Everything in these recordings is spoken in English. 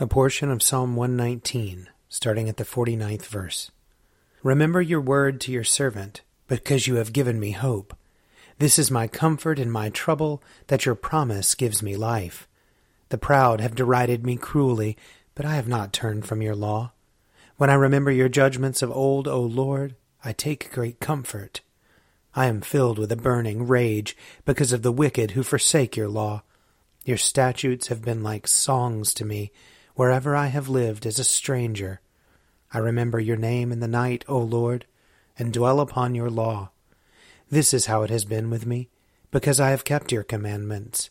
A portion of Psalm 119, starting at the 49th verse. Remember your word to your servant, because you have given me hope. This is my comfort in my trouble, that your promise gives me life. The proud have derided me cruelly, but I have not turned from your law. When I remember your judgments of old, O Lord, I take great comfort. I am filled with a burning rage because of the wicked who forsake your law. Your statutes have been like songs to me, wherever I have lived as a stranger. I remember your name in the night, O Lord, and dwell upon your law. This is how it has been with me, because I have kept your commandments.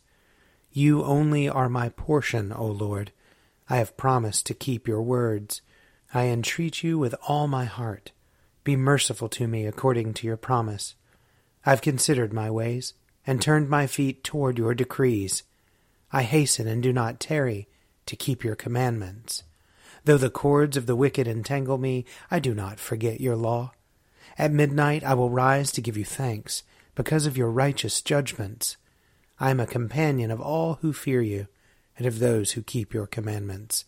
You only are my portion, O Lord. I have promised to keep your words. I entreat you with all my heart. Be merciful to me according to your promise. I have considered my ways, and turned my feet toward your decrees. I hasten and do not tarry to keep your commandments. Though the cords of the wicked entangle me, I do not forget your law. At midnight I will rise to give you thanks, because of your righteous judgments. I am a companion of all who fear you, and of those who keep your commandments.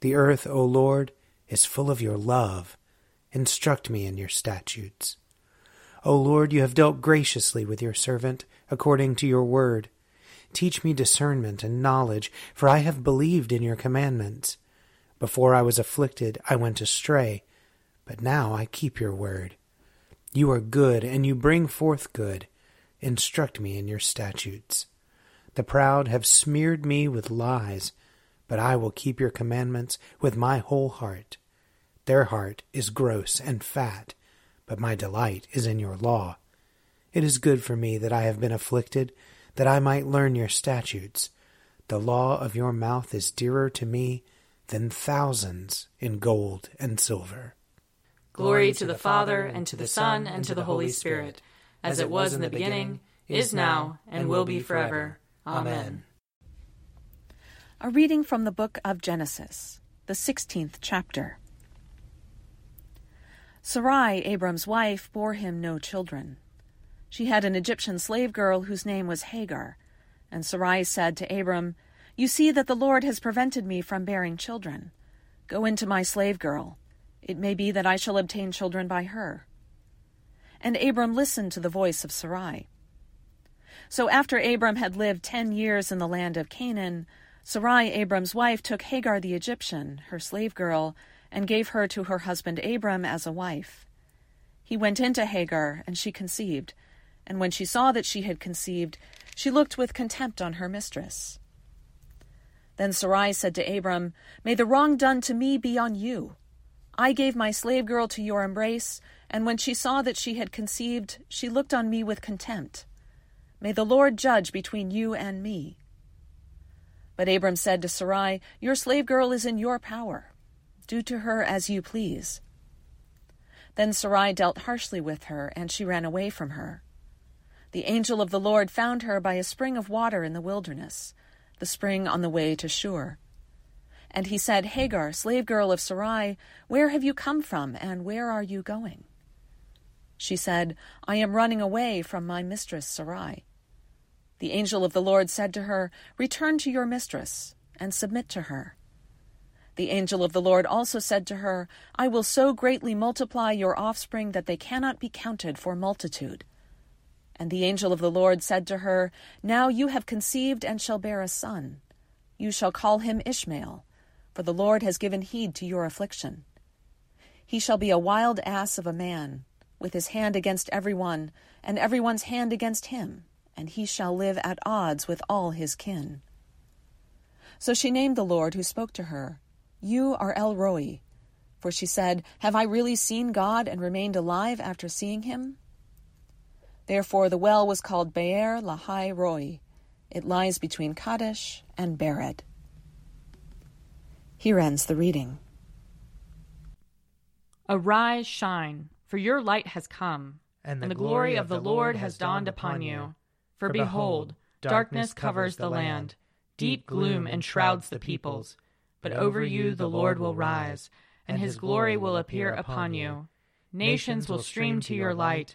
The earth, O Lord, is full of your love. Instruct me in your statutes. O Lord, you have dealt graciously with your servant, according to your word. Teach me discernment and knowledge, for I have believed in your commandments. Before I was afflicted, I went astray, but now I keep your word. You are good, and you bring forth good. Instruct me in your statutes. The proud have smeared me with lies, but I will keep your commandments with my whole heart. Their heart is gross and fat, but my delight is in your law. It is good for me that I have been afflicted, that I might learn your statutes. The law of your mouth is dearer to me than thousands in gold and silver. Glory to the Father, and to the Son, and to the Holy Spirit, as it was in the beginning, is now, and will be forever. Amen. A reading from the book of Genesis, the 16th chapter. Sarai, Abram's wife, bore him no children. She had an Egyptian slave girl whose name was Hagar, and Sarai said to Abram, "You see that the Lord has prevented me from bearing children. Go into my slave girl. It may be that I shall obtain children by her." And Abram listened to the voice of Sarai. So after Abram had lived 10 years in the land of Canaan, Sarai, Abram's wife, took Hagar the Egyptian, her slave girl, and gave her to her husband Abram as a wife. He went into Hagar, and she conceived. And when she saw that she had conceived, she looked with contempt on her mistress. Then Sarai said to Abram, "May the wrong done to me be on you. I gave my slave girl to your embrace, and when she saw that she had conceived, she looked on me with contempt. May the Lord judge between you and me. But Abram said to Sarai, Your slave girl is in your power. Do to her as you please. Then Sarai dealt harshly with her, and she ran away from her. The angel of the Lord found her by a spring of water in the wilderness, the spring on the way to Shur. And he said, Hagar, slave girl of Sarai, where have you come from, and where are you going? She said, I am running away from my mistress Sarai. The angel of the Lord said to her, Return to your mistress, and submit to her. The angel of the Lord also said to her, I will so greatly multiply your offspring that they cannot be counted for multitude. And the angel of the Lord said to her, Now you have conceived and shall bear a son. You shall call him Ishmael, for the Lord has given heed to your affliction. He shall be a wild ass of a man, with his hand against everyone, and everyone's hand against him, and he shall live at odds with all his kin. So she named the Lord who spoke to her, You are El-Roi. For she said, Have I really seen God and remained alive after seeing him? Therefore the well was called Be'er Lahai Roy. It lies between Kadesh and Bered. Here ends the reading. Arise, shine, for your light has come, and the glory of the Lord has dawned upon you. For behold, darkness covers the land, deep gloom enshrouds the peoples. But over you the Lord will rise, and his glory will appear upon you. Nations will stream to your light,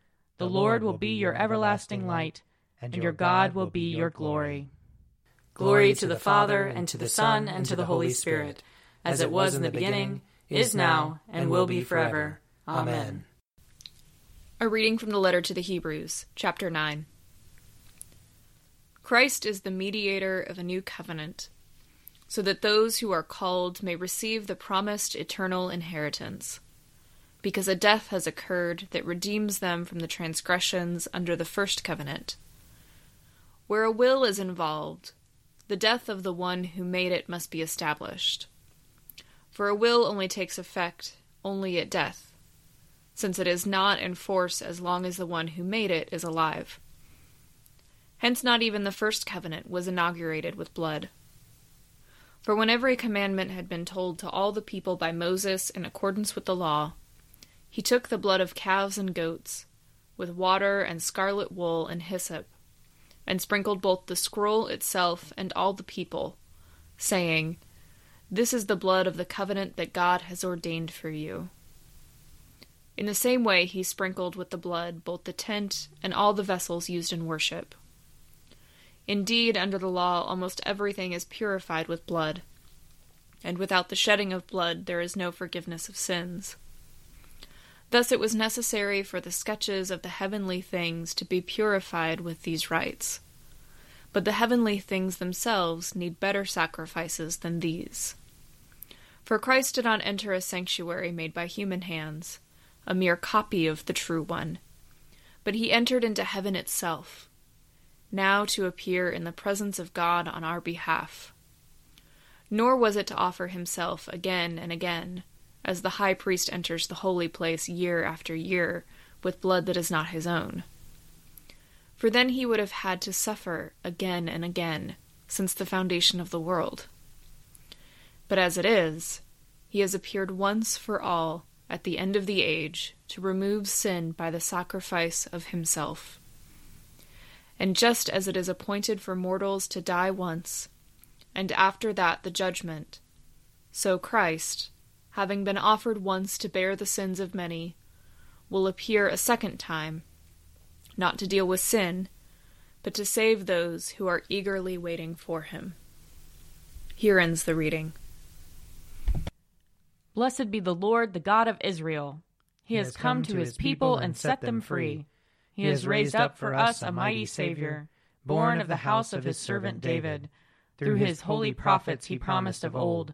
The Lord will be your everlasting light, and your God will be your glory. Glory to the Father, and to the Son, and to the Holy Spirit, as it was in the beginning, is now, and will be forever. Amen. A reading from the letter to the Hebrews, chapter 9. Christ is the mediator of a new covenant, so that those who are called may receive the promised eternal inheritance, because a death has occurred that redeems them from the transgressions under the first covenant. Where a will is involved, the death of the one who made it must be established. For a will only takes effect only at death, since it is not in force as long as the one who made it is alive. Hence not even the first covenant was inaugurated with blood. For when every commandment had been told to all the people by Moses in accordance with the law, he took the blood of calves and goats, with water and scarlet wool and hyssop, and sprinkled both the scroll itself and all the people, saying, This is the blood of the covenant that God has ordained for you. In the same way he sprinkled with the blood both the tent and all the vessels used in worship. Indeed, under the law, almost everything is purified with blood, and without the shedding of blood there is no forgiveness of sins. Thus it was necessary for the sketches of the heavenly things to be purified with these rites. But the heavenly things themselves need better sacrifices than these. For Christ did not enter a sanctuary made by human hands, a mere copy of the true one, but he entered into heaven itself, now to appear in the presence of God on our behalf. Nor was it to offer himself again and again, as the high priest enters the holy place year after year with blood that is not his own. For then he would have had to suffer again and again since the foundation of the world. But as it is, he has appeared once for all at the end of the age to remove sin by the sacrifice of himself. And just as it is appointed for mortals to die once, and after that the judgment, so Christ, having been offered once to bear the sins of many, will appear a second time, not to deal with sin, but to save those who are eagerly waiting for him. Here ends the reading. Blessed be the Lord, the God of Israel. He has come to his people and set them free. He has raised up for us a mighty Savior, born of the house of his servant David. Through his holy prophets he promised of old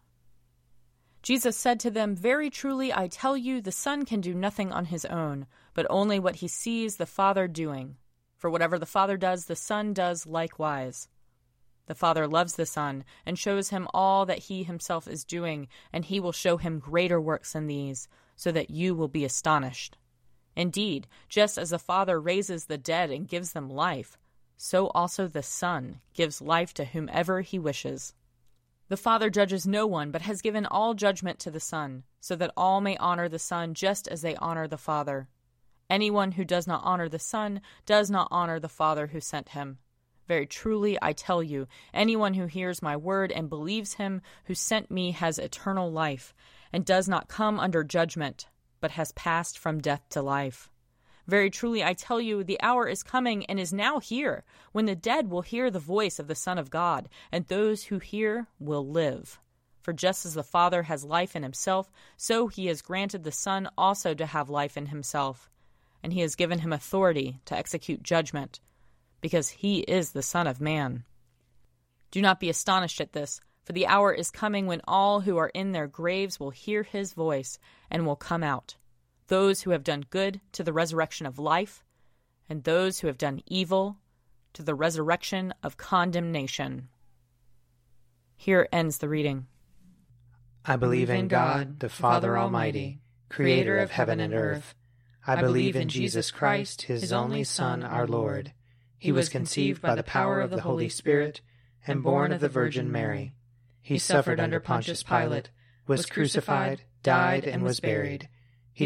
Jesus said to them, "Very truly I tell you, the Son can do nothing on his own, but only what he sees the Father doing. For whatever the Father does, the Son does likewise. The Father loves the Son, and shows him all that he himself is doing, and he will show him greater works than these, so that you will be astonished. Indeed, just as the Father raises the dead and gives them life, so also the Son gives life to whomever he wishes. The Father judges no one, but has given all judgment to the Son, so that all may honor the Son just as they honor the Father. Anyone who does not honor the Son does not honor the Father who sent him. Very truly, I tell you, anyone who hears my word and believes him who sent me has eternal life, and does not come under judgment, but has passed from death to life. Very truly, I tell you, the hour is coming and is now here, when the dead will hear the voice of the Son of God, and those who hear will live. For just as the Father has life in himself, so he has granted the Son also to have life in himself. And he has given him authority to execute judgment, because he is the Son of Man. Do not be astonished at this, for the hour is coming when all who are in their graves will hear his voice and will come out, those who have done good to the resurrection of life, and those who have done evil to the resurrection of condemnation." Here ends the reading. I believe in God, the Father Almighty, creator of heaven and earth. I believe in Jesus Christ, his only Son, our Lord. He was conceived by the power of the Holy Spirit and born of the Virgin Mary. He suffered under Pontius Pilate, was crucified, died, and was buried. He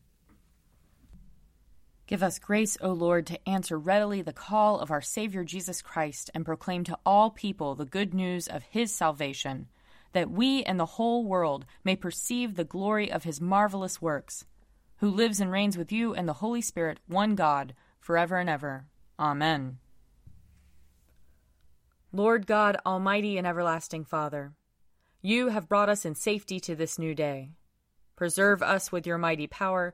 Give us grace, O Lord, to answer readily the call of our Savior Jesus Christ and proclaim to all people the good news of his salvation, that we and the whole world may perceive the glory of his marvelous works, who lives and reigns with you and the Holy Spirit, one God, forever and ever. Amen. Lord God, almighty and everlasting Father, you have brought us in safety to this new day. Preserve us with your mighty power,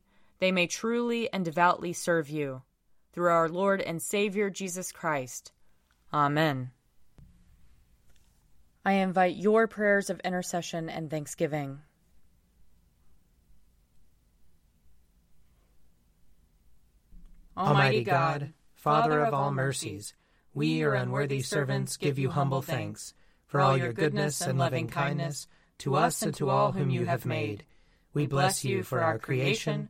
they may truly and devoutly serve you. Through our Lord and Savior Jesus Christ. Amen. I invite your prayers of intercession and thanksgiving. Almighty God, Father of all mercies, we, your unworthy servants, give you humble thanks for all your goodness and loving kindness to us and to all whom you have made. We bless you for our creation,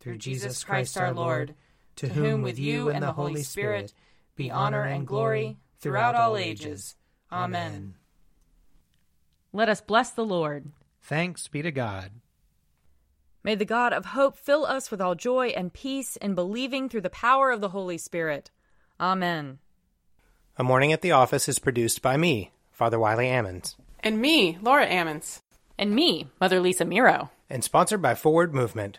through Jesus Christ our Lord, to whom with you and the Holy Spirit be honor and glory throughout all ages. Amen. Let us bless the Lord. Thanks be to God. May the God of hope fill us with all joy and peace in believing through the power of the Holy Spirit. Amen. A Morning at the Office is produced by me, Fr. Wiley Ammons. And me, Laura Ammons. And me, Mother Lisa Miro. And sponsored by Forward Movement.